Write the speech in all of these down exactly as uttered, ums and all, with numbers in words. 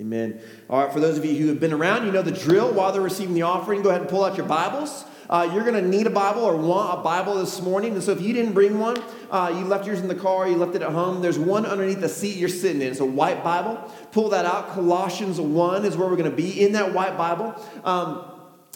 Amen. All right, for those of you who have been around, you know the drill. While they're receiving the offering, go ahead and pull out your Bibles. Uh, you're going to need a Bible or want a Bible this morning. And so if you didn't bring one, uh, you left yours in the car, you left it at home, there's one underneath the seat you're sitting in. It's a white Bible. Pull that out. Colossians one is where we're going to be in that white Bible. Um,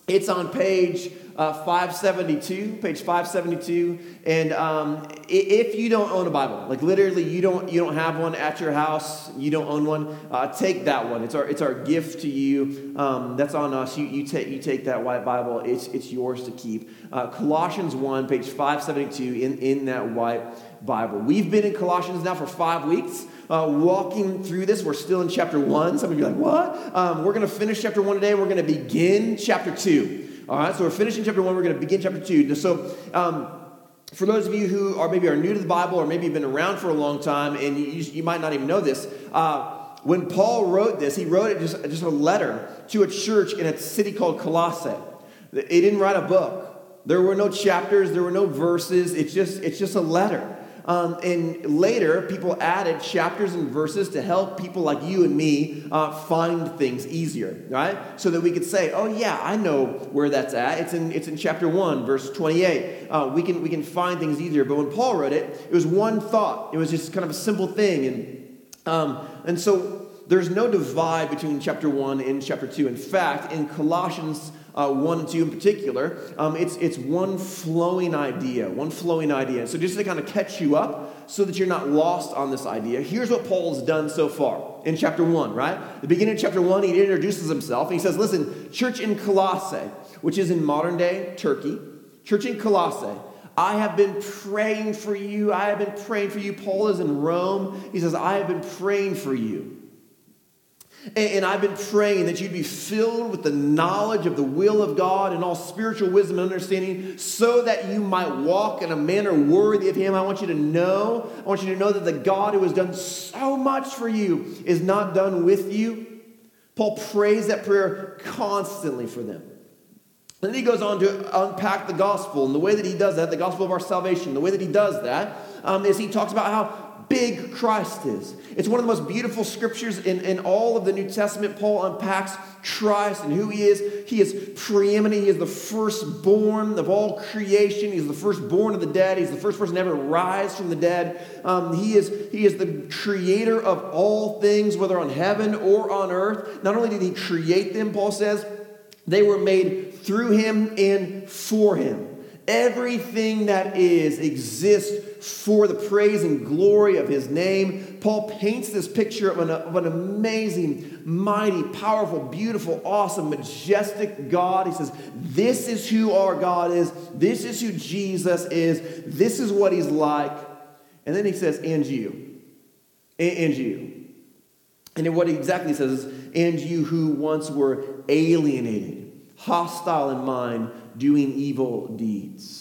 it's on page uh, five seventy-two, page five seventy-two. And um, if you don't own a Bible, like literally you don't you don't have one at your house, you don't own one, uh, take that one. It's our it's our gift to you. Um, that's on us. You you take you take that white Bible. It's it's yours to keep. Uh, Colossians one, page five seventy-two, in in that white Bible. We've been in Colossians now for five weeks, uh, walking through this. We're still in chapter one. Some of you are like, what? Um, we're going to finish chapter one today, and we're going to begin chapter two. All right, so we're finishing chapter one. We're going to begin chapter two. So. Um, For those of you who are maybe are new to the Bible or maybe been around for a long time and you, you might not even know this, uh, when Paul wrote this, he wrote it just, just a letter to a church in a city called Colossae. He didn't write a book. There were no chapters. There were no verses. It's just it's just a letter. Um, and later, people added chapters and verses to help people like you and me uh, find things easier, right? So that we could say, "Oh yeah, I know where that's at. It's in it's in chapter one, verse twenty-eight. Uh, we can we can find things easier." But when Paul wrote it, it was one thought. It was just kind of a simple thing, and um, and so there's no divide between chapter one and chapter two. In fact, in Colossians Uh, one and two in particular, um, it's it's one flowing idea, one flowing idea. So just to kind of catch you up so that you're not lost on this idea, here's what Paul's done so far in chapter one, right? At the beginning of chapter one, he introduces himself, and he says, listen, church in Colossae, which is in modern-day Turkey, church in Colossae, I have been praying for you. I have been praying for you. Paul is in Rome. He says, I have been praying for you. And I've been praying that you'd be filled with the knowledge of the will of God and all spiritual wisdom and understanding so that you might walk in a manner worthy of him. I want you to know, I want you to know that the God who has done so much for you is not done with you. Paul prays that prayer constantly for them. And then he goes on to unpack the gospel. And the way that he does that, the gospel of our salvation, the way that he does that um, is he talks about how big Christ is. It's one of the most beautiful scriptures in, in all of the New Testament. Paul unpacks Christ and who he is. He is preeminent. He is the firstborn of all creation. He's the firstborn of the dead. He's the first person to ever rise from the dead. Um, he is, he is the creator of all things, whether on heaven or on earth. Not only did he create them, Paul says, they were made through him and for him. Everything that is exists for the praise and glory of his name. Paul paints this picture of an, of an amazing, mighty, powerful, beautiful, awesome, majestic God. He says, this is who our God is. This is who Jesus is. This is what he's like. And then he says, and you. And, and you. And then what he exactly says is, and you who once were alienated, hostile in mind, doing evil deeds.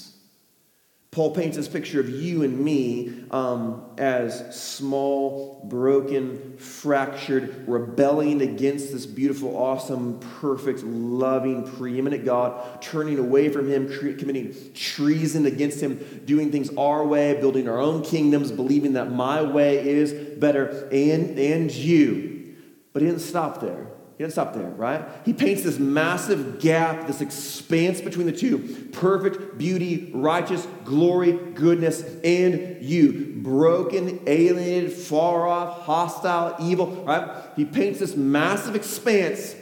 Paul paints this picture of you and me um, as small, broken, fractured, rebelling against this beautiful, awesome, perfect, loving, preeminent God, turning away from him, tre- committing treason against him, doing things our way, building our own kingdoms, believing that my way is better, and, and you. But he didn't stop there. He doesn't stop there, right? He paints this massive gap, this expanse between the two. Perfect beauty, righteous, glory, goodness, and you. Broken, alienated, far off, hostile, evil, right? He paints this massive expanse.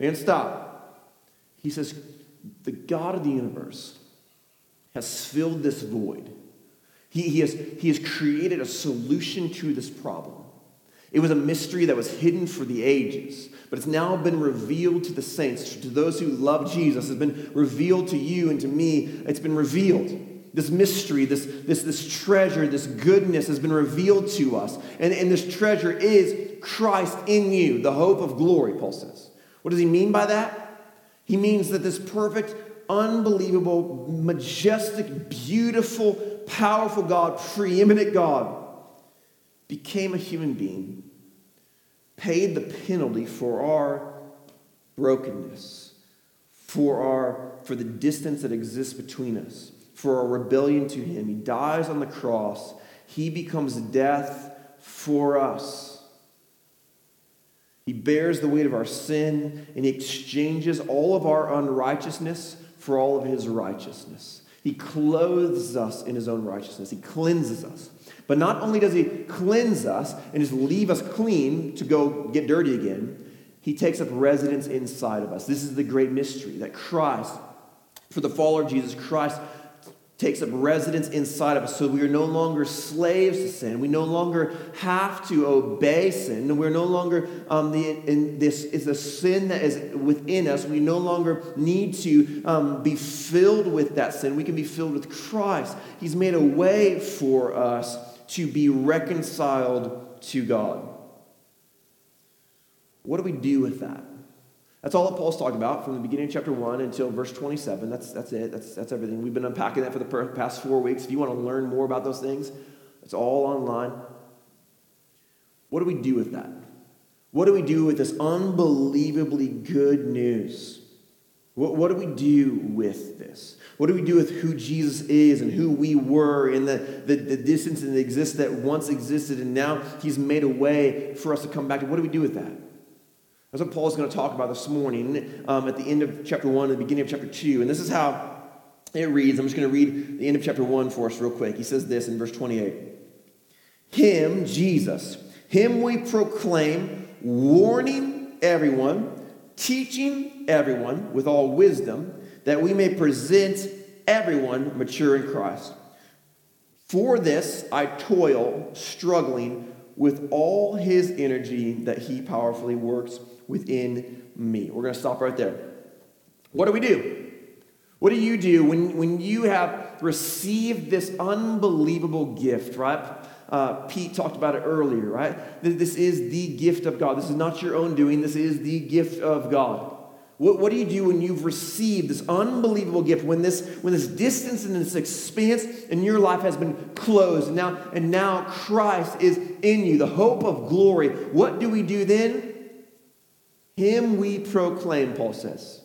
And stop. He says, the God of the universe has filled this void. He, he has, he has created a solution to this problem. It was a mystery that was hidden for the ages, but it's now been revealed to the saints, to those who love Jesus. It's been revealed to you and to me. It's been revealed. This mystery, this, this, this treasure, this goodness has been revealed to us. And, and this treasure is Christ in you, the hope of glory, Paul says. What does he mean by that? He means that this perfect, unbelievable, majestic, beautiful, powerful God, preeminent God, became a human being, paid the penalty for our brokenness, for our for the distance that exists between us, for our rebellion to him. He dies on the cross. He becomes death for us. He bears the weight of our sin, and he exchanges all of our unrighteousness for all of his righteousness. He clothes us in his own righteousness. He cleanses us. But not only does he cleanse us and just leave us clean to go get dirty again, he takes up residence inside of us. This is the great mystery, that Christ, for the follower of Jesus, Christ takes up residence inside of us, so we are no longer slaves to sin. We no longer have to obey sin. And we're no longer, um, the, in this is a sin that is within us. We no longer need to um, be filled with that sin. We can be filled with Christ. He's made a way for us to be reconciled to God. What do we do with that? That's all that Paul's talking about from the beginning of chapter one until verse twenty-seven. That's, that's it. That's, that's everything. We've been unpacking that for the past four weeks. If you want to learn more about those things, it's all online. What do we do with that? What do we do with this unbelievably good news? What, what do we do with this? What do we do with who Jesus is and who we were and the, the, the distance that exists that once existed and now he's made a way for us to come back to? What do we do with that? That's what Paul's going to talk about this morning um, at the end of chapter one and the beginning of chapter two. And this is how it reads. I'm just going to read the end of chapter one for us real quick. He says this in verse twenty-eight. Him, Jesus, him we proclaim, warning everyone, teaching everyone with all wisdom, that we may present everyone mature in Christ. For this I toil, struggling with all his energy that he powerfully works within me. We're going to stop right there. What do we do? What do you do when, when you have received this unbelievable gift, right? Uh, Pete talked about it earlier, right? This is the gift of God. This is not your own doing. This is the gift of God. What, what do you do when you've received this unbelievable gift, when this, when this distance and this expanse in your life has been closed, and now, and now Christ is in you, the hope of glory? What do we do then? Him we proclaim, Paul says.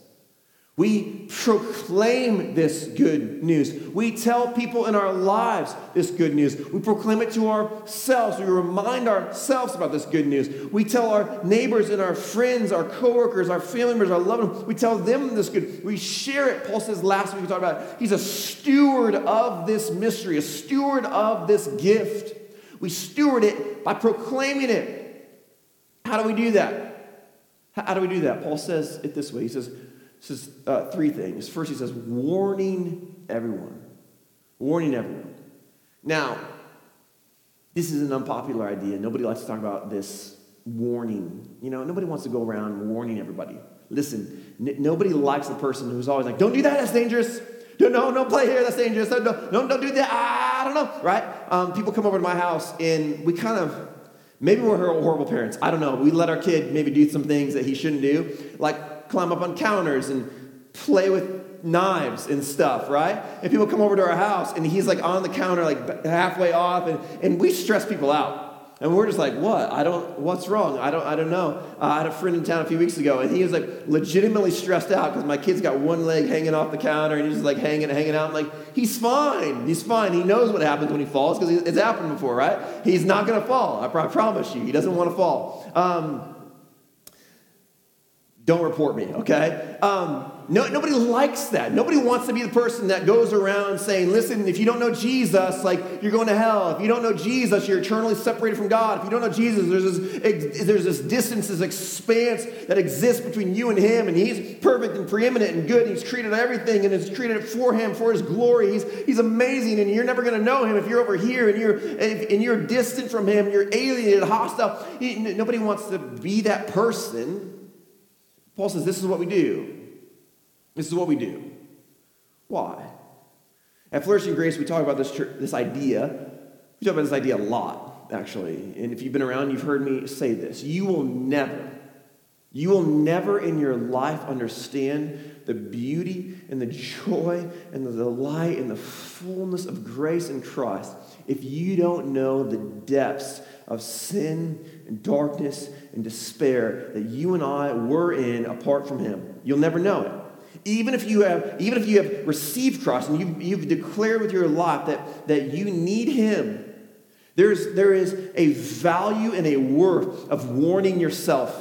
We proclaim this good news. We tell people in our lives this good news. We proclaim it to ourselves. We remind ourselves about this good news. We tell our neighbors and our friends, our coworkers, our family members, our loved ones. We tell them this good. We share it. Paul says last week we talked about it. He's a steward of this mystery, a steward of this gift. We steward it by proclaiming it. How do we do that? How do we do that? Paul says it this way. He says, Says uh, three things. First, he says, warning everyone. Warning everyone. Now, this is an unpopular idea. Nobody likes to talk about this warning. You know, nobody wants to go around warning everybody. Listen, n- nobody likes the person who's always like, don't do that, that's dangerous. No, no, don't play here, that's dangerous. No, no, don't, don't do that, I don't know, right? Um, people come over to my house, and we kind of, maybe we're horrible parents. I don't know. We let our kid maybe do some things that he shouldn't do, like climb up on counters and play with knives and stuff, right? And people come over to our house, and he's like on the counter, like halfway off, and, and we stress people out. And we're just like, what? I don't, what's wrong? I don't, I don't know. Uh, I had a friend in town a few weeks ago, and he was like legitimately stressed out because my kid's got one leg hanging off the counter, and he's just like hanging, hanging out. I'm like, he's fine. He's fine. He knows what happens when he falls because it's happened before, right? He's not going to fall. I promise you. He doesn't want to fall. Um, Don't report me, okay? Um, no, nobody likes that. Nobody wants to be the person that goes around saying, listen, if you don't know Jesus, like, you're going to hell. If you don't know Jesus, you're eternally separated from God. If you don't know Jesus, there's this, there's this distance, this expanse that exists between you and him, and he's perfect and preeminent and good, and he's treated everything, and it's treated it for him, for his glory. He's, he's amazing, and you're never going to know him if you're over here, and you're, if, and you're distant from him, you're alienated, hostile. He, n- nobody wants to be that person. Paul says, this is what we do. This is what we do. Why? At Flourishing Grace, we talk about this church, this idea. We talk about this idea a lot, actually. And if you've been around, you've heard me say this. You will never, you will never in your life understand the beauty and the joy and the delight and the fullness of grace in Christ if you don't know the depths of sin and darkness and despair that you and I were in apart from him. You'll never know it. Even if you have, even if you have received Christ and you've, you've declared with your life that, that you need him, there's, there is a value and a worth of warning yourself.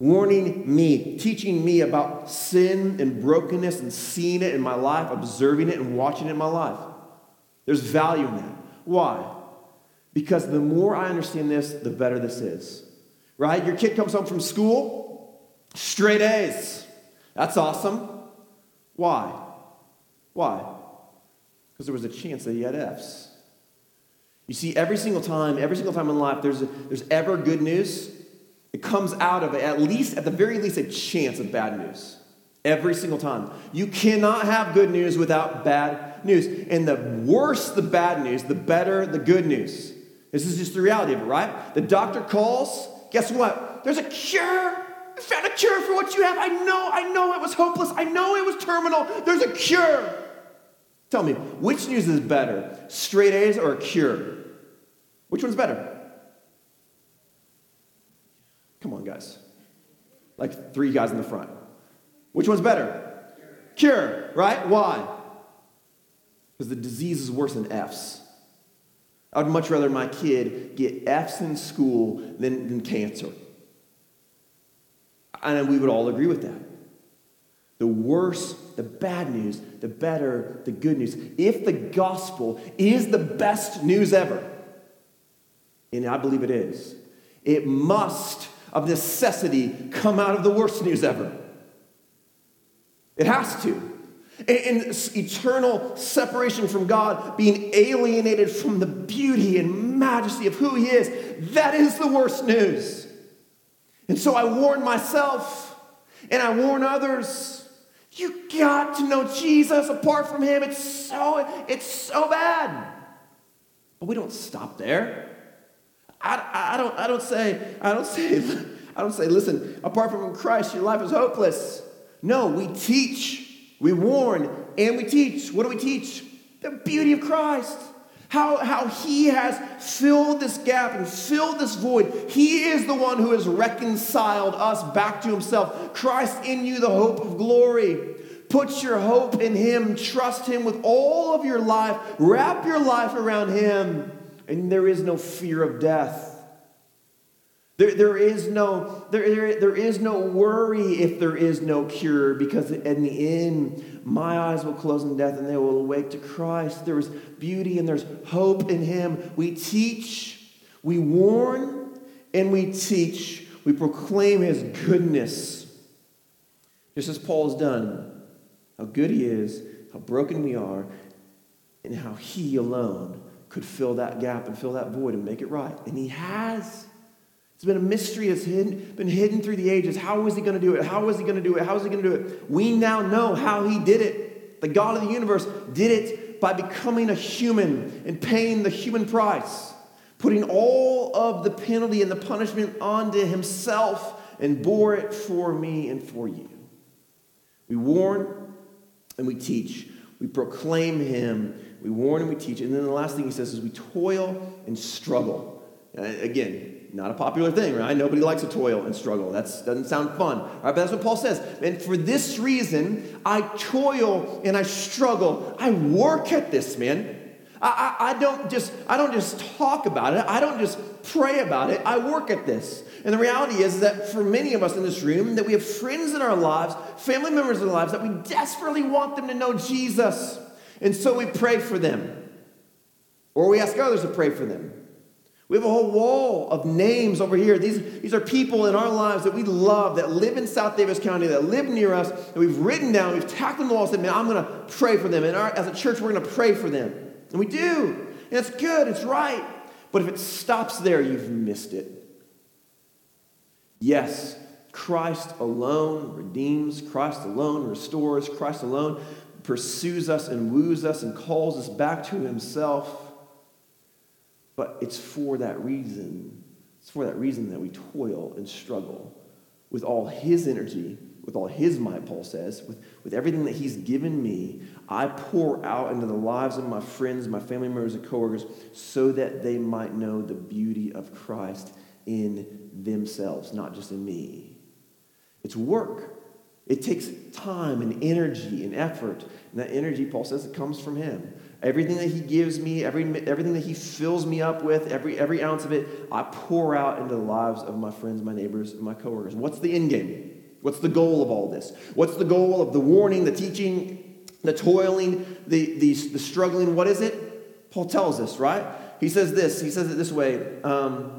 warning me, teaching me about sin and brokenness and seeing it in my life, observing it and watching it in my life. There's value in that. Why? Because the more I understand this, the better this is. Right? Your kid comes home from school, straight A's. That's awesome. Why? Why? Because there was a chance that he had F's. You see, every single time, every single time in life, there's, a, there's ever good news. It comes out of, at least, at the very least, a chance of bad news. Every single time. You cannot have good news without bad news. And the worse the bad news, the better the good news. This is just the reality of it, right? The doctor calls. Guess what? There's a cure. I found a cure for what you have. I know, I know it was hopeless. I know it was terminal. There's a cure. Tell me, which news is better? Straight A's or a cure? Which one's better? Come on, guys. Like three guys in the front. Which one's better? Cure, Cure right? Why? Because the disease is worse than F's. I would much rather my kid get F's in school than, than cancer. And we would all agree with that. The worse the bad news, the better the good news. If the gospel is the best news ever, and I believe it is, it must, of necessity, come out of the worst news ever. It has to. And eternal separation from God, being alienated from the beauty and majesty of who He is, that is the worst news. And so I warn myself, and I warn others, you got to know Jesus. Apart from Him, it's so, it's so bad. But we don't stop there. I, I don't I don't say I don't say I don't say listen, apart from Christ your life is hopeless. No, we teach, we warn, and we teach. What do we teach? The beauty of Christ. How how He has filled this gap and filled this void. He is the one who has reconciled us back to Himself. Christ in you, the hope of glory. Put your hope in Him, trust Him with all of your life, wrap your life around Him. And there is no fear of death. There, there is no, there, there, there is no worry if there is no cure, because in the end, my eyes will close in death and they will awake to Christ. There is beauty and there's hope in Him. We teach, we warn, and we teach. We proclaim His goodness. Just as Paul has done, how good He is, how broken we are, and how He alone could fill that gap and fill that void and make it right. And He has. It's been a mystery that's hidden, been hidden through the ages. How is He going to do it? How is He going to do it? How is He going to do it? We now know how He did it. The God of the universe did it by becoming a human and paying the human price, putting all of the penalty and the punishment onto Himself and bore it for me and for you. We warn and we teach. We proclaim Him. We warn and we teach. And then the last thing he says is we toil and struggle. Again, not a popular thing, right? Nobody likes to toil and struggle. That doesn't sound fun. Right? But that's what Paul says. And for this reason, I toil and I struggle. I work at this, man. I, I, I, don't just, I don't just talk about it. I don't just pray about it. I work at this. And the reality is that for many of us in this room, that we have friends in our lives, family members in our lives, that we desperately want them to know Jesus. And so we pray for them, or we ask others to pray for them. We have a whole wall of names over here. These, these are people in our lives that we love, that live in South Davis County, that live near us, that we've written down, we've tacked them all and said, man, I'm going to pray for them. And our, as a church, we're going to pray for them. And we do. And it's good. It's right. But if it stops there, you've missed it. Yes, Christ alone redeems. Christ alone restores. Christ alone pursues us and woos us and calls us back to Himself. But it's for that reason, it's for that reason that we toil and struggle with all His energy, with all His might, Paul says, with, with everything that He's given me, I pour out into the lives of my friends, my family members, and coworkers, so that they might know the beauty of Christ in themselves, not just in me. It's work. It takes time and energy and effort. And that energy, Paul says, it comes from him. Everything that he gives me, every everything that he fills me up with, every every ounce of it, I pour out into the lives of my friends, my neighbors, and my coworkers. What's the end game? What's the goal of all this? What's the goal of the warning, the teaching, the toiling, the the, the struggling? What is it? Paul tells us, right? He says this. He says it this way. Um,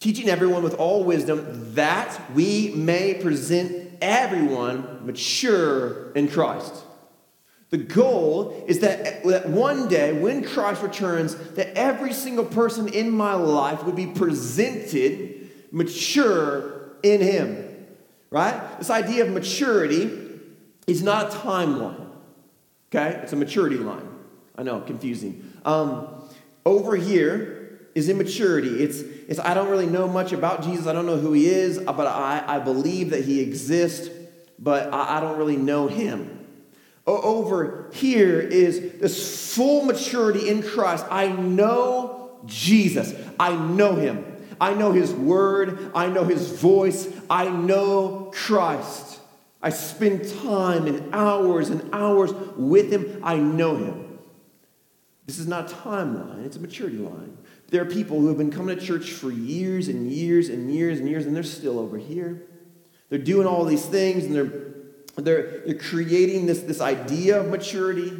Teaching everyone with all wisdom, that we may present everyone mature in Christ. The goal is that, that one day, when Christ returns, that every single person in my life would be presented mature in him. Right? This idea of maturity is not a timeline. Okay? It's a maturity line. I know, confusing. Um, over here is immaturity. It's, it's I don't really know much about Jesus. I don't know who he is, but I, I believe that he exists, but I, I don't really know him. O- over here is this full maturity in Christ. I know Jesus. I know him. I know his word. I know his voice. I know Christ. I spend time and hours and hours with him. I know him. This is not a timeline. It's a maturity line. There are people who have been coming to church for years and years and years and years, and they're still over here. They're doing all these things, and they're they're, they're creating this, this idea of maturity,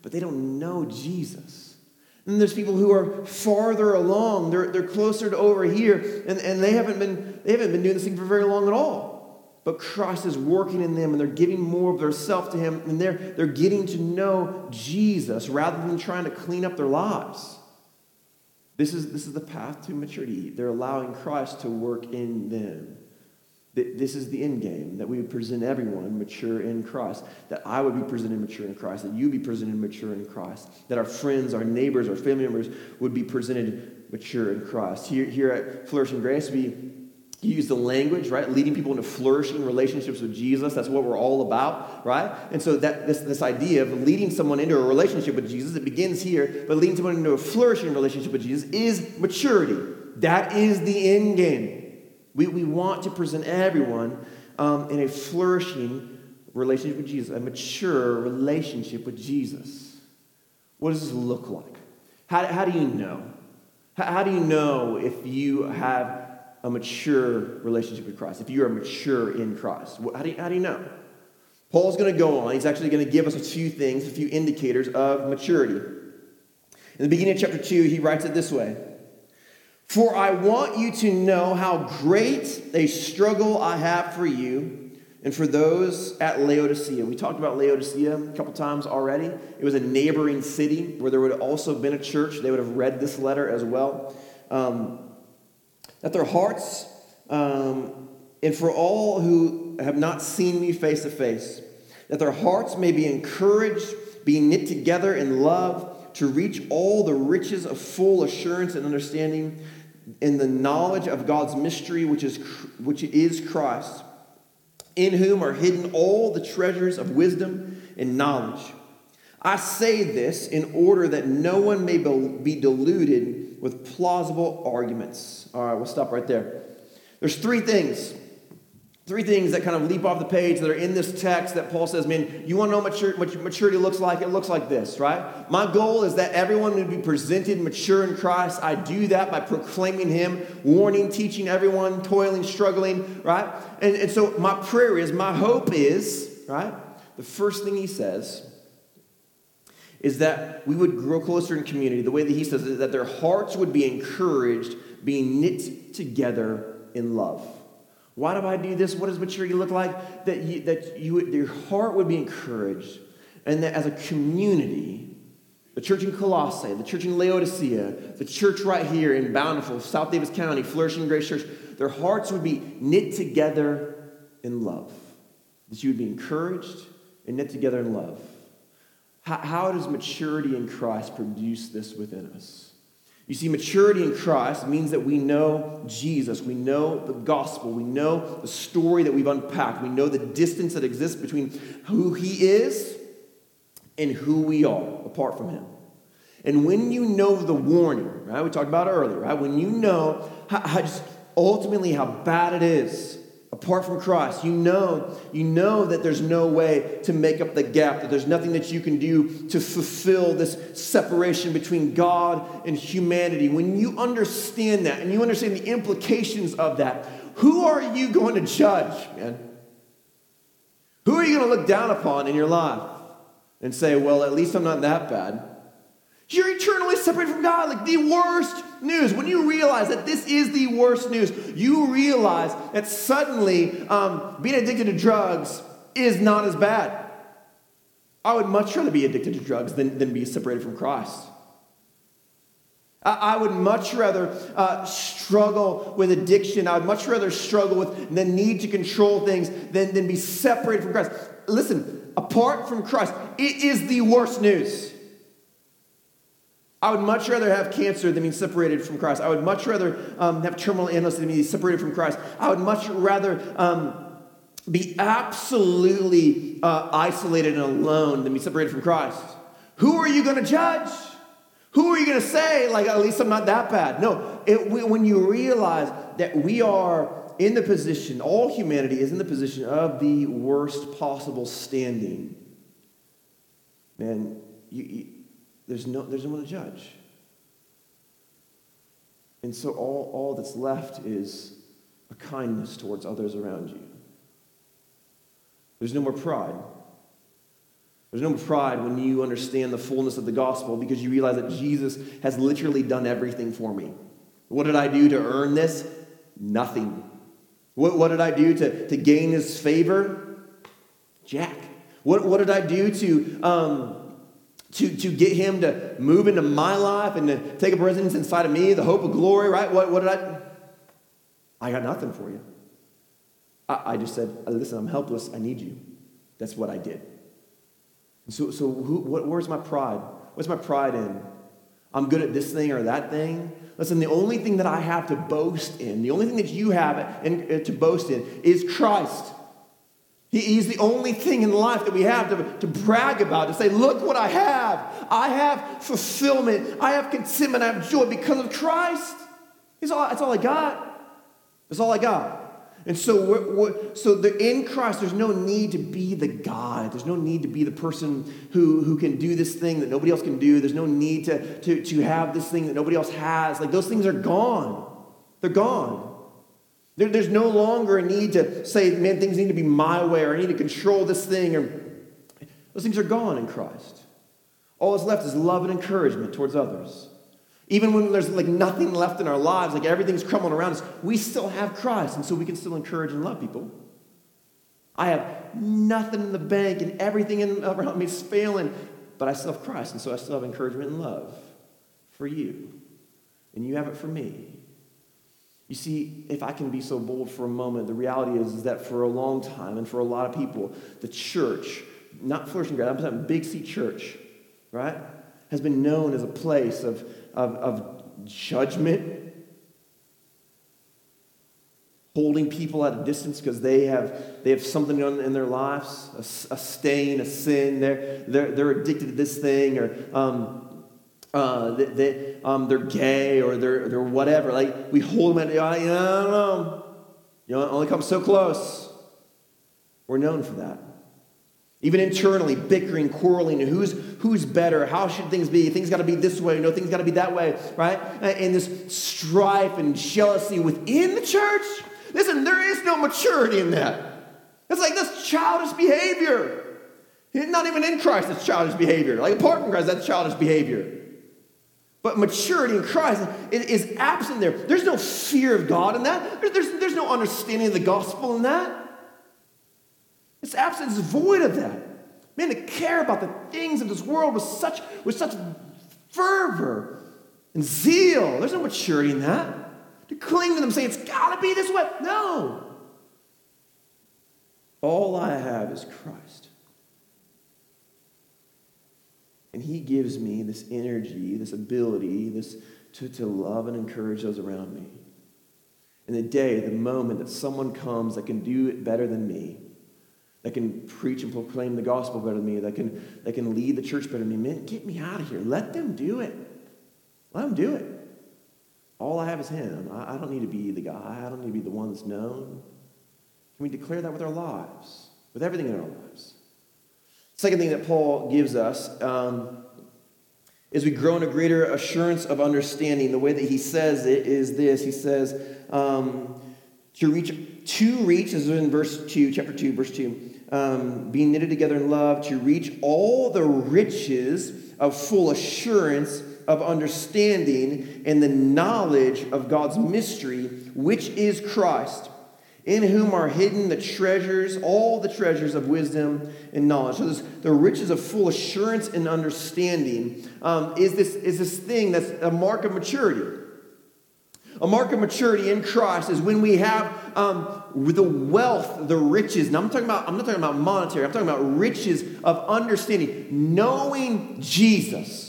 but they don't know Jesus. And there's people who are farther along, they're they're closer to over here, and, and they haven't been they haven't been doing this thing for very long at all. But Christ is working in them, and they're giving more of their self to him, and they're they're getting to know Jesus rather than trying to clean up their lives. This is, this is the path to maturity. They're allowing Christ to work in them. This is the end game, that we would present everyone mature in Christ, that I would be presented mature in Christ, that you be presented mature in Christ, that our friends, our neighbors, our family members would be presented mature in Christ. Here, here at Flourishing Grace, we use the language, right? Leading people into flourishing relationships with Jesus. That's what we're all about, right? And so that this, this idea of leading someone into a relationship with Jesus, it begins here, but leading someone into a flourishing relationship with Jesus is maturity. That is the end game. We, we want to present everyone um, in a flourishing relationship with Jesus, a mature relationship with Jesus. What does this look like? How, how do you know? How, how do you know if you have a mature relationship with Christ, if you are mature in Christ? How do you, how do you know? Paul's going to go on. He's actually going to give us a few things, a few indicators of maturity. In the beginning of chapter two, he writes it this way. For I want you to know how great a struggle I have for you and for those at Laodicea. We talked about Laodicea a couple times already. It was a neighboring city where there would have also been a church. They would have read this letter as well. Um, That their hearts, um, and for all who have not seen me face to face, that their hearts may be encouraged, being knit together in love, to reach all the riches of full assurance and understanding in the knowledge of God's mystery, which is which is Christ, in whom are hidden all the treasures of wisdom and knowledge. I say this in order that no one may be deluded with plausible arguments. All right, we'll stop right there. There's three things. Three things that kind of leap off the page that are in this text that Paul says, man, you want to know what maturity looks like? It looks like this, right? My goal is that everyone would be presented mature in Christ. I do that by proclaiming him, warning, teaching everyone, toiling, struggling, right? And, and so my prayer is, my hope is, right? The first thing he says is that we would grow closer in community. The way that he says it, that their hearts would be encouraged, being knit together in love. Why do I do this? What does maturity look like? That you, that you, your heart would be encouraged, and that as a community, the church in Colossae, the church in Laodicea, the church right here in Bountiful, South Davis County, Flourishing Grace Church, their hearts would be knit together in love. That you would be encouraged and knit together in love. How does maturity in Christ produce this within us? You see, maturity in Christ means that we know Jesus. We know the gospel. We know the story that we've unpacked. We know the distance that exists between who he is and who we are apart from him. And when you know the warning, right? We talked about it earlier, right? When you know how, how just ultimately how bad it is, Apart from Christ, you know, you know that there's no way to make up the gap, that there's nothing that you can do to fulfill this separation between God and humanity. When you understand that and you understand the implications of that, who are you going to judge, man? Who are you going to look down upon in your life and say, well, at least I'm not that bad? You're eternally separated from God, like the worst news. When you realize that this is the worst news, you realize that suddenly um, being addicted to drugs is not as bad. I would much rather be addicted to drugs than, than be separated from Christ. I, I would much rather uh, struggle with addiction. I would much rather struggle with the need to control things than, than be separated from Christ. Listen, apart from Christ, it is the worst news. I would much rather have cancer than be separated from Christ. I would much rather um, have terminal illness than be separated from Christ. I would much rather um, be absolutely uh, isolated and alone than be separated from Christ. Who are you going to judge? Who are you going to say, like, at least I'm not that bad? No, it, when you realize that we are in the position, all humanity is in the position of the worst possible standing, man, you... you There's no, there's no one to judge. And so all, all that's left is a kindness towards others around you. There's no more pride. There's no more pride when you understand the fullness of the gospel, because you realize that Jesus has literally done everything for me. What did I do to earn this? Nothing. What, what did I do to, to gain his favor? Jack. What, what did I do to... Um, To, to get him to move into my life and to take up residence inside of me, the hope of glory, right? What, what did I... I got nothing for you. I, I just said, listen, I'm helpless. I need you. That's what I did. So, so who, what, where's my pride? What's my pride in? I'm good at this thing or that thing. Listen, the only thing that I have to boast in, the only thing that you have in, in, to boast in is Christ. He's the only thing in life that we have to, to brag about, to say, look what I have. I have fulfillment. I have contentment. I have joy because of Christ. It's all, it's all I got. It's all I got. And so we're, we're, so the, in Christ, there's no need to be the God. There's no need to be the person who, who can do this thing that nobody else can do. There's no need to, to, to have this thing that nobody else has. Like, those things are gone. They're gone. There, there's no longer a need to say, man, things need to be my way, or I need to control this thing. Or those things are gone in Christ. All that's left is love and encouragement towards others. Even when there's like nothing left in our lives, like everything's crumbling around us, we still have Christ, and so we can still encourage and love people. I have nothing in the bank, and everything in, around me is failing, but I still have Christ, and so I still have encouragement and love for you, and you have it for me. You see, if I can be so bold for a moment, the reality is, is that for a long time and for a lot of people, the church, not Flourishing Grace, I'm talking Big C Church, right, has been known as a place of, of, of judgment, holding people at a distance because they have they have something in their lives, a, a stain, a sin. They're, they're, they're addicted to this thing, or... Um, Uh, they, they, um, they're gay, or they're, they're whatever. Like, we hold them at, you know, I don't know. You know, only come so close. We're known for that. Even internally, bickering, quarreling, who's who's better? How should things be? Things got to be this way. No, things got to be that way, right? And this strife and jealousy within the church. Listen, there is no maturity in that. It's like this childish behavior. Not even in Christ, it's childish behavior. Like, apart from Christ, that's childish behavior. But maturity in Christ is absent there. There's no fear of God in that. There's, there's, there's no understanding of the gospel in that. It's absent. It's void of that. Man, to care about the things of this world with such, with such fervor and zeal. There's no maturity in that. To cling to them, saying, it's got to be this way. No. All I have is Christ. And he gives me this energy, this ability, this to, to love and encourage those around me. And the day, the moment that someone comes that can do it better than me, that can preach and proclaim the gospel better than me, that can, that can lead the church better than me, man, get me out of here. Let them do it. Let them do it. All I have is him. I, I don't need to be the guy. I don't need to be the one that's known. Can we declare that with our lives, with everything in our lives? Second thing that Paul gives us um, is we grow in a greater assurance of understanding. The way that he says it is this. He says, um, to reach, to reach, this is in verse two, chapter two, verse two, um, being knitted together in love, to reach all the riches of full assurance of understanding and the knowledge of God's mystery, which is Christ, in whom are hidden the treasures, all the treasures of wisdom and knowledge. So this, the riches of full assurance and understanding um, is this is this thing that's a mark of maturity. A mark of maturity in Christ is when we have um, the wealth, the riches. Now I'm talking about I'm not talking about monetary. I'm talking about riches of understanding, knowing Jesus.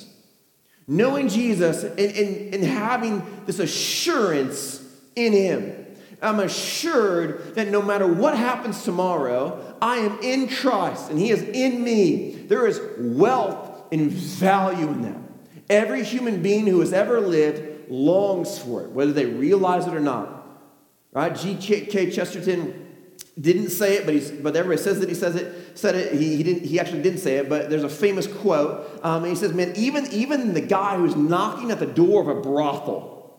Knowing Jesus and, and, and having this assurance in him. I'm assured that no matter what happens tomorrow, I am in Christ and he is in me. There is wealth and value in that. Every human being who has ever lived longs for it, whether they realize it or not. Right? G K Chesterton didn't say it, but he's, but everybody says that he says it. Said it. He, he didn't. He actually didn't say it. But there's a famous quote, um, and he says, "Man, even even the guy who's knocking at the door of a brothel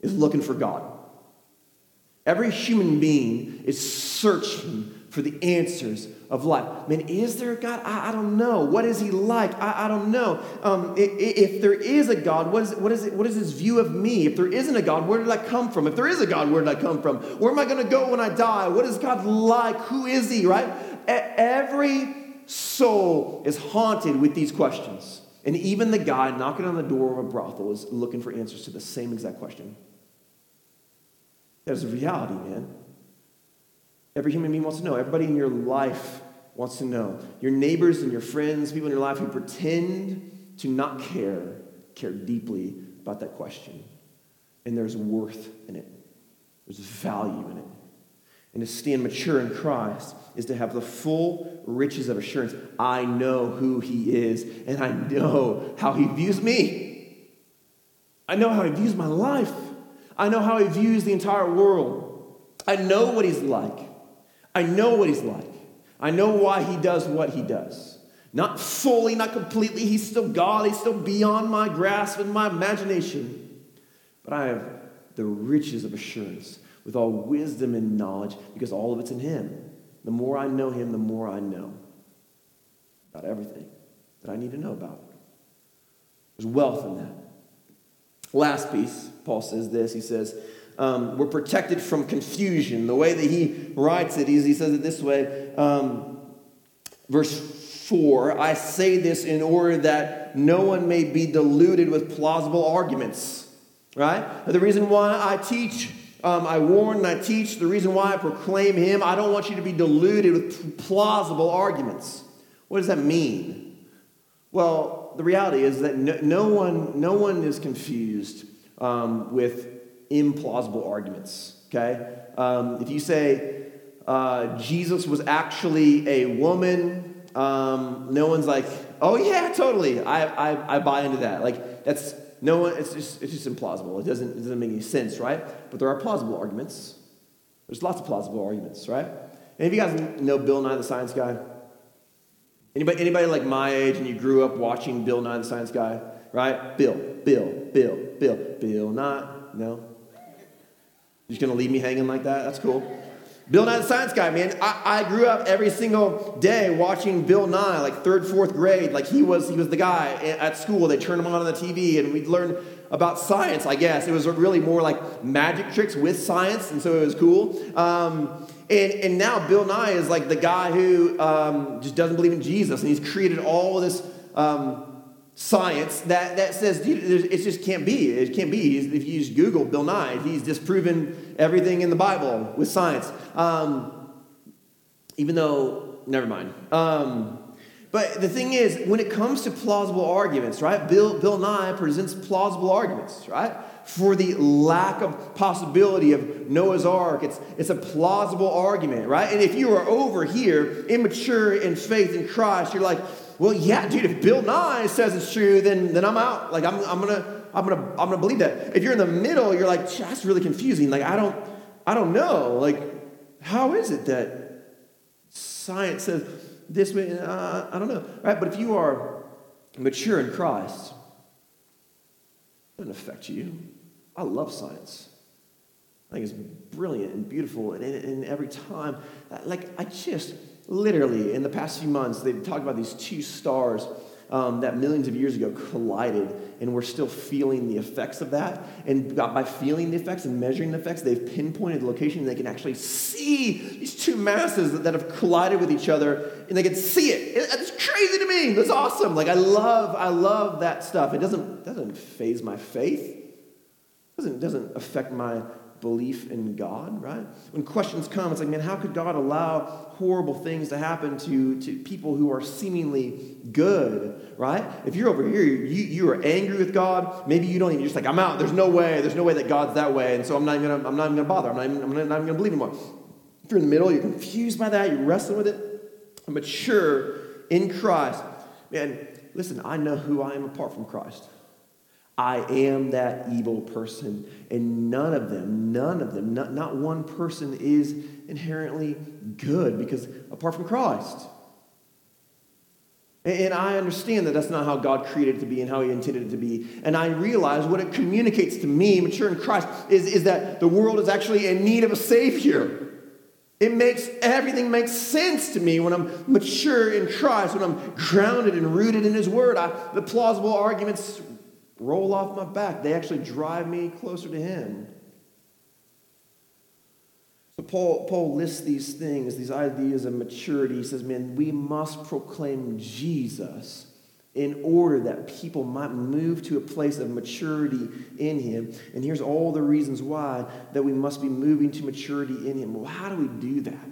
is looking for God. Every human being is searching for the answers of life. Man, is there a God? I, I don't know. What is he like? I, I don't know. Um, if, if there is a God, what is what is it, what is his view of me? If there isn't a God, where did I come from? If there is a God, where did I come from? Where am I going to go when I die? What is God like? Who is he, right? Every soul is haunted with these questions. And even the guy knocking on the door of a brothel is looking for answers to the same exact question. That is a reality, man. Every human being wants to know. Everybody in your life wants to know. Your neighbors and your friends, people in your life who pretend to not care, care deeply about that question. And there's worth in it. There's value in it. And to stand mature in Christ is to have the full riches of assurance. I know who he is, and I know how he views me. I know how he views my life. I know how he views the entire world. I know what he's like. I know what he's like. I know why he does what he does. Not fully, not completely. He's still God. He's still beyond my grasp and my imagination. But I have the riches of assurance with all wisdom and knowledge because all of it's in him. The more I know him, the more I know about everything that I need to know about. There's wealth in that. Last piece, Paul says this. He says, Um, we're protected from confusion. The way that he writes it is he says it this way. Um, verse four, I say this in order that no one may be deluded with plausible arguments. Right? The reason why I teach, um, I warn and I teach, the reason why I proclaim him, I don't want you to be deluded with plausible arguments. What does that mean? Well, the reality is that no, no one, no one is confused um, with implausible arguments, okay? Um, if you say uh, Jesus was actually a woman, um, no one's like, oh yeah, totally, I, I I buy into that. Like that's no one. It's just it's just implausible. It doesn't it doesn't make any sense, right? But there are plausible arguments. There's lots of plausible arguments, right? And if you guys know Bill Nye the Science Guy, anybody anybody like my age and you grew up watching Bill Nye the Science Guy, right? Bill, Bill, Bill, Bill, Bill Nye. No? You're just going to leave me hanging like that? That's cool. Bill Nye the Science Guy, man. I, I grew up every single day watching Bill Nye, like third, fourth grade. Like he was he was the guy at school. They turned him on on the T V and we'd learn about science, I guess. It was really more like magic tricks with science, and so it was cool. Um, and, and now Bill Nye is like the guy who um, just doesn't believe in Jesus, and he's created all this Um, science that, that says it just can't be. It can't be. If you just Google Bill Nye, he's disproven everything in the Bible with science. Um, even though, never mind. Um, but the thing is, when it comes to plausible arguments, right? Bill, Bill Nye presents plausible arguments, right? For the lack of possibility of Noah's Ark. It's, it's a plausible argument, right? And if you are over here, immature in faith in Christ, you're like, well, yeah, dude, if Bill Nye says it's true, then, then I'm out. Like, I'm, I'm gonna, I'm gonna, I'm gonna believe that. If you're in the middle, you're like, that's really confusing. Like, I don't, I don't know. Like, how is it that science says this way? Uh, I don't know. Right? But if you are mature in Christ, it doesn't affect you. I love science. I think it's brilliant and beautiful. And, and every time, like, I just literally, in the past few months, they've talked about these two stars Um, that millions of years ago collided, and we're still feeling the effects of that. And by feeling the effects and measuring the effects, they've pinpointed the location, and they can actually see these two masses that, that have collided with each other, and they can see it. it. It's crazy to me. That's awesome. Like, I love, I love that stuff. It doesn't doesn't phase my faith. It doesn't doesn't affect my belief in God, right? When questions come, it's like, man, how could God allow horrible things to happen to, to people who are seemingly good, right? If you're over here, you, you are angry with God. Maybe you don't even, you're just like, I'm out. There's no way. There's no way that God's that way, and so I'm not even gonna, I'm not even gonna bother. I'm not even, I'm not even gonna believe anymore. If you're in the middle, you're confused by that. You're wrestling with it. I'm mature in Christ, man. Listen, I know who I am apart from Christ. I am that evil person, and none of them, none of them, not, not one person is inherently good, because apart from Christ. And, and I understand that that's not how God created it to be and how he intended it to be. And I realize what it communicates to me, mature in Christ, is, is that the world is actually in need of a Savior. It makes, everything makes sense to me when I'm mature in Christ, when I'm grounded and rooted in his word. I, the plausible arguments roll off my back. They actually drive me closer to him. So Paul, Paul lists these things, these ideas of maturity. He says, man, we must proclaim Jesus in order that people might move to a place of maturity in him. And here's all the reasons why that we must be moving to maturity in him. Well, how do we do that?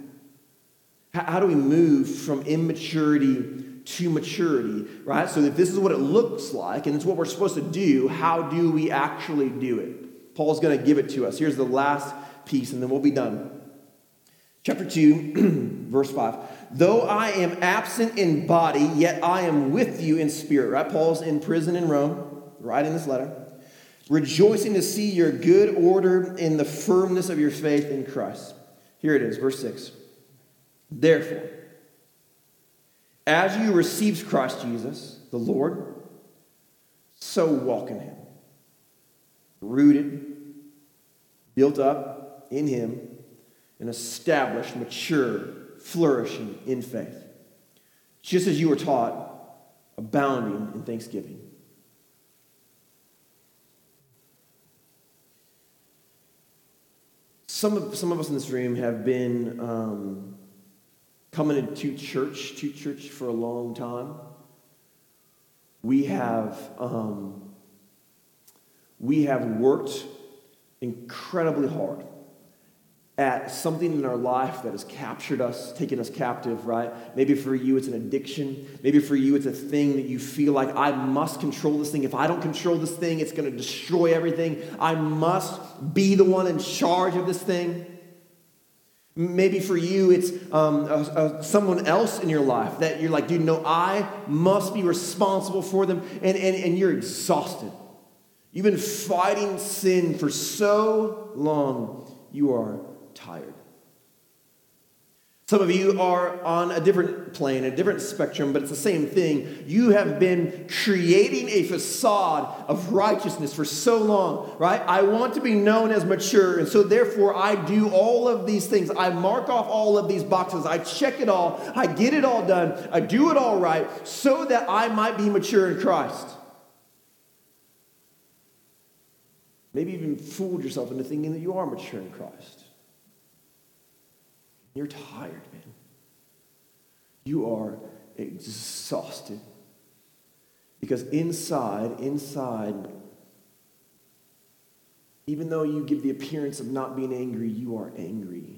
How, how do we move from immaturity to maturity, right? So if this is what it looks like, and it's what we're supposed to do, how do we actually do it? Paul's going to give it to us. Here's the last piece, and then we'll be done. Chapter two, verse five. Though I am absent in body, yet I am with you in spirit, right? Paul's in prison in Rome, writing this letter, rejoicing to see your good order in the firmness of your faith in Christ. Here it is, verse six. Therefore, as you received Christ Jesus, the Lord, so walk in him, rooted, built up in him, and established, mature, flourishing in faith, just as you were taught, abounding in thanksgiving. Some of, some of us in this room have been Um, coming to church, to church for a long time. We have um, we have worked incredibly hard at something in our life that has captured us, taken us captive, right? Maybe for you it's an addiction. Maybe for you it's a thing that you feel like, I must control this thing. If I don't control this thing, it's going to destroy everything. I must be the one in charge of this thing. Maybe for you, it's um, a, a, someone else in your life that you're like, dude, no, I must be responsible for them. And, and, and you're exhausted. You've been fighting sin for so long, you are tired. Some of you are on a different plane, a different spectrum, but it's the same thing. You have been creating a facade of righteousness for so long, right? I want to be known as mature, and so therefore I do all of these things. I mark off all of these boxes. I check it all. I get it all done. I do it all right so that I might be mature in Christ. Maybe even fooled yourself into thinking that you are mature in Christ. You're tired, man. You are exhausted. Because inside, inside, even though you give the appearance of not being angry, you are angry.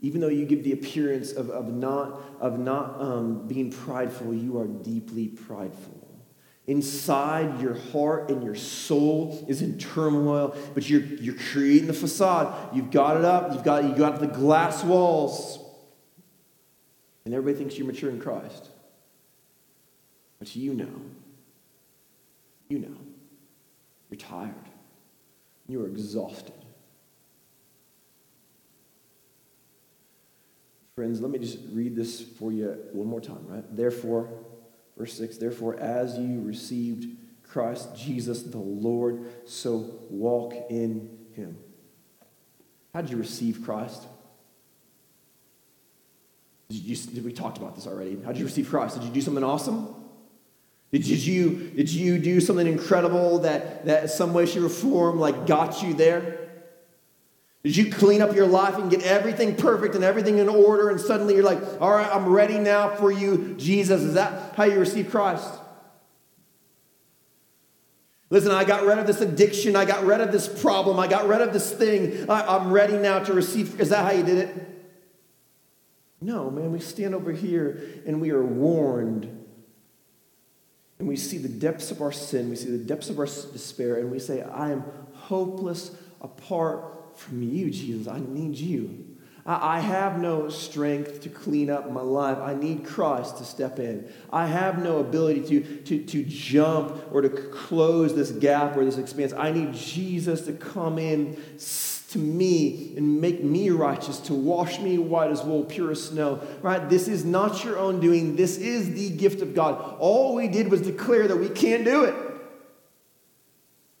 Even though you give the appearance of, of not, of not um, being prideful, you are deeply prideful. Inside your heart and your soul is in turmoil, but you're you're creating the facade. You've got it up. You've got you got the glass walls, and everybody thinks you're mature in Christ. But you know, you know, you're tired. You're exhausted. Friends, let me just read this for you one more time, right? Therefore, verse six, therefore, as you received Christ Jesus the Lord, so walk in him. How did you receive Christ? Did you, did we talked about this already. How did you receive Christ? Did you do something awesome? Did you, did you do something incredible that, that in some way, shape, or form, like, got you there? Did you clean up your life and get everything perfect and everything in order, and suddenly you're like, all right, I'm ready now for you, Jesus? Is that how you receive Christ? Listen, I got rid of this addiction. I got rid of this problem. I got rid of this thing. I, I'm ready now to receive. Is that how you did it? No, man, we stand over here and we are warned. And we see the depths of our sin. We see the depths of our despair. And we say, I am hopeless apart from you, Jesus. I need you. I have no strength to clean up my life. I need Christ to step in. I have no ability to, to, to jump or to close this gap or this expanse. I need Jesus to come in to me and make me righteous, to wash me white as wool, pure as snow, right? This is not your own doing. This is the gift of God. All we did was declare that we can't do it.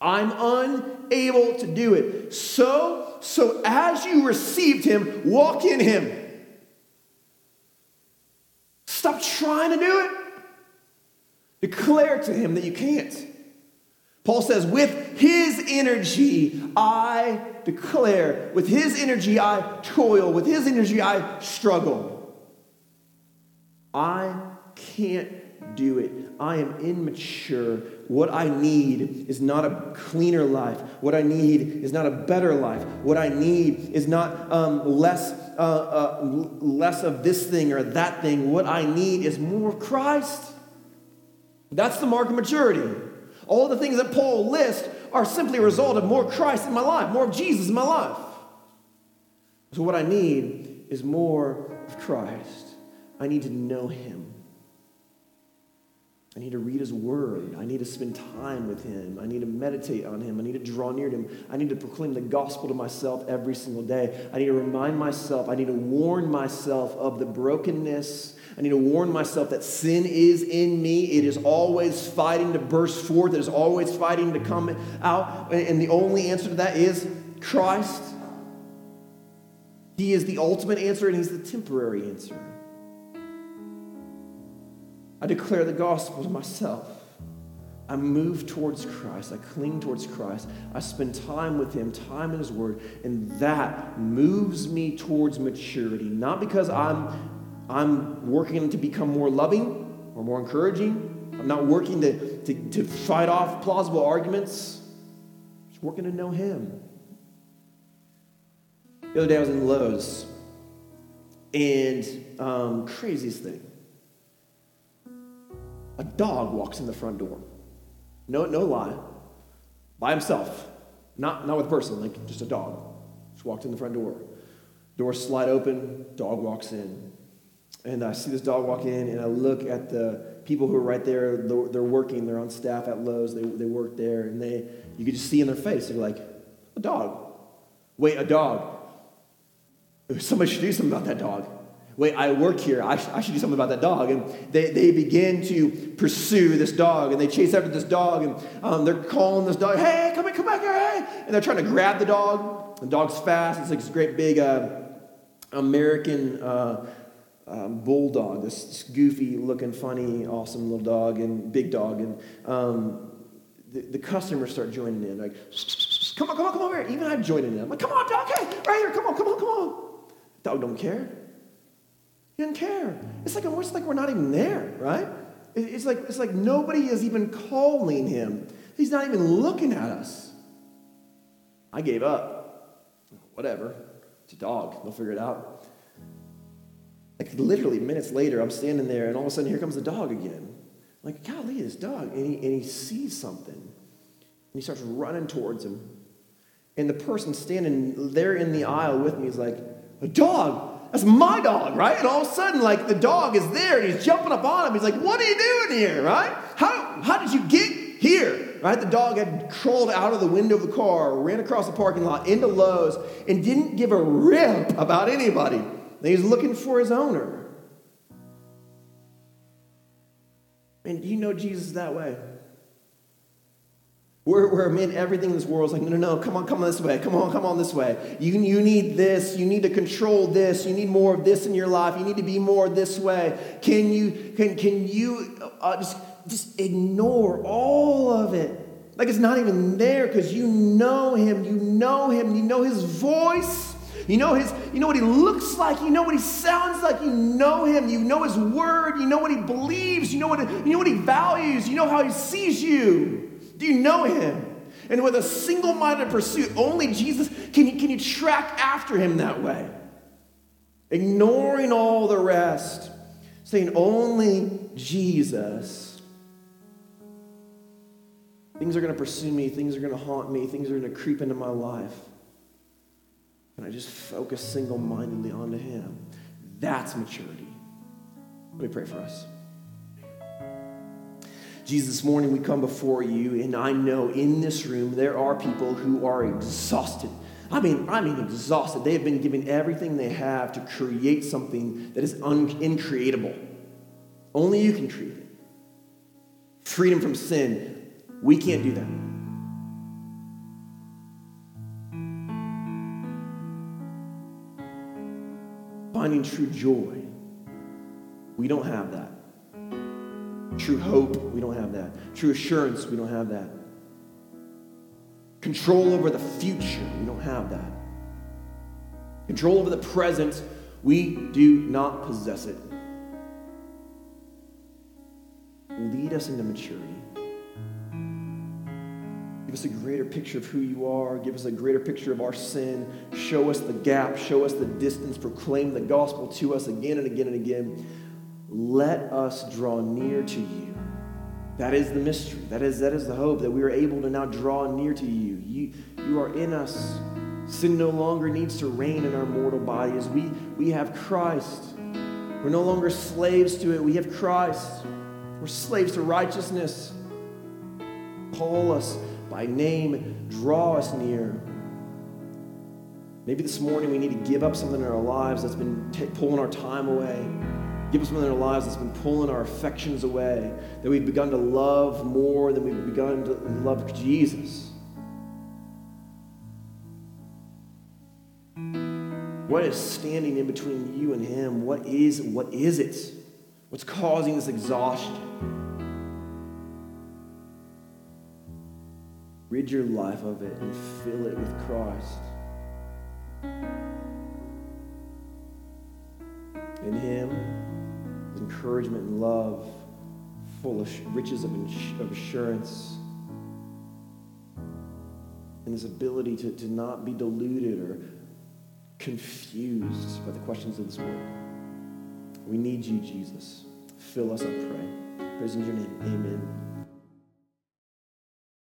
I'm unable to do it. So, so as you received him, walk in him. Stop trying to do it. Declare to him that you can't. Paul says, with his energy, I declare. With his energy, I toil. With his energy, I struggle. I can't do it. I am immature. What I need is not a cleaner life. What I need is not a better life. What I need is not um, less, uh, uh, less of this thing or that thing. What I need is more of Christ. That's the mark of maturity. All the things that Paul lists are simply a result of more Christ in my life, more of Jesus in my life. So what I need is more of Christ. I need to know him. I need to read his word. I need to spend time with him. I need to meditate on him. I need to draw near to him. I need to proclaim the gospel to myself every single day. I need to remind myself. I need to warn myself of the brokenness. I need to warn myself that sin is in me. It is always fighting to burst forth. It is always fighting to come out. And the only answer to that is Christ. He is the ultimate answer, and he's the temporary answer. I declare the gospel to myself. I move towards Christ. I cling towards Christ. I spend time with him, time in his word, and that moves me towards maturity. Not because I'm I'm working to become more loving or more encouraging. I'm not working to, to, to fight off plausible arguments. I'm just working to know him. The other day I was in Lowe's, and um, craziest thing. A dog walks in the front door. No, no lie. By himself. Not, not with a person, like just a dog. Just walked in the front door. Doors slide open, dog walks in. And I see this dog walk in, and I look at the people who are right there. They're working. They're on staff at Lowe's. They they work there, and they you could just see in their face. They're like, a dog. Wait, a dog. Somebody should do something about that dog. Wait, I work here. I, sh- I should do something about that dog. And they, they begin to pursue this dog, and they chase after this dog, and um, they're calling this dog, hey, come, come back here, hey. And they're trying to grab the dog. The dog's fast. It's like this great big uh, American uh, um, bulldog, this, this goofy-looking, funny, awesome little dog and big dog. And um, the, the customers start joining in. Like, come on, come on, come over here. Even I'm joining in. I'm like, come on, dog, hey, right here. Come on, come on, come on. Dog don't care. He doesn't care. It's like almost like we're not even there, right? It's like it's like nobody is even calling him. He's not even looking at us. I gave up. Whatever. It's a dog. They'll figure it out. Like literally minutes later, I'm standing there, and all of a sudden, here comes the dog again. I'm like, golly, this dog. And he, and he sees something. And he starts running towards him. And the person standing there in the aisle with me is like, a dog! That's my dog, right? And all of a sudden, like, the dog is there, and he's jumping up on him. He's like, what are you doing here, right? How how did you get here, right? The dog had crawled out of the window of the car, ran across the parking lot, into Lowe's, and didn't give a rip about anybody. He's looking for his owner. And you know Jesus that way. Where, where man, everything in this world is like, no, no, no, come on, come on this way. Come on, come on this way. You, you need this. You need to control this. You need more of this in your life. You need to be more this way. Can you, can, can you uh, just, just ignore all of it? Like it's not even there because you know him. You know him. You know his voice. You know his. You know what he looks like. You know what he sounds like. You know him. You know his word. You know what he believes. You know what. You know what he values. You know how he sees you. Do you know him? And with a single-minded pursuit, only Jesus. Can you can you track after him that way? Ignoring all the rest, saying only Jesus. Things are going to pursue me. Things are going to haunt me. Things are going to creep into my life. And I just focus single-mindedly onto him. That's maturity. Let me pray for us. Jesus, this morning we come before you, and I know in this room there are people who are exhausted. I mean, I mean exhausted. They have been given everything they have to create something that is un- increatable. Only you can create it. Freedom from sin. We can't do that. Finding true joy, we don't have that. True hope, we don't have that. True assurance, we don't have that. Control over the future, we don't have that. Control over the present, we do not possess it. Lead us into maturity. Give us a greater picture of who you are. Give us a greater picture of our sin. Show us the gap. Show us the distance. Proclaim the gospel to us again and again and again. Let us draw near to you. That is the mystery. That is, that is the hope, that we are able to now draw near to you. You, you are in us. Sin no longer needs to reign in our mortal body. As we, we have Christ. We're no longer slaves to it. We have Christ. We're slaves to righteousness. Call us by name, draw us near. Maybe this morning we need to give up something in our lives that's been t- pulling our time away. Give up something in our lives that's been pulling our affections away, that we've begun to love more than we've begun to love Jesus. What is standing in between you and him? What is, what is it? What's causing this exhaustion? Rid your life of it and fill it with Christ. In him, his encouragement and love, full of riches of, ins- of assurance, and his ability to, to not be deluded or confused by the questions of this world. We need you, Jesus. Fill us, I pray. Praise in your name. Amen.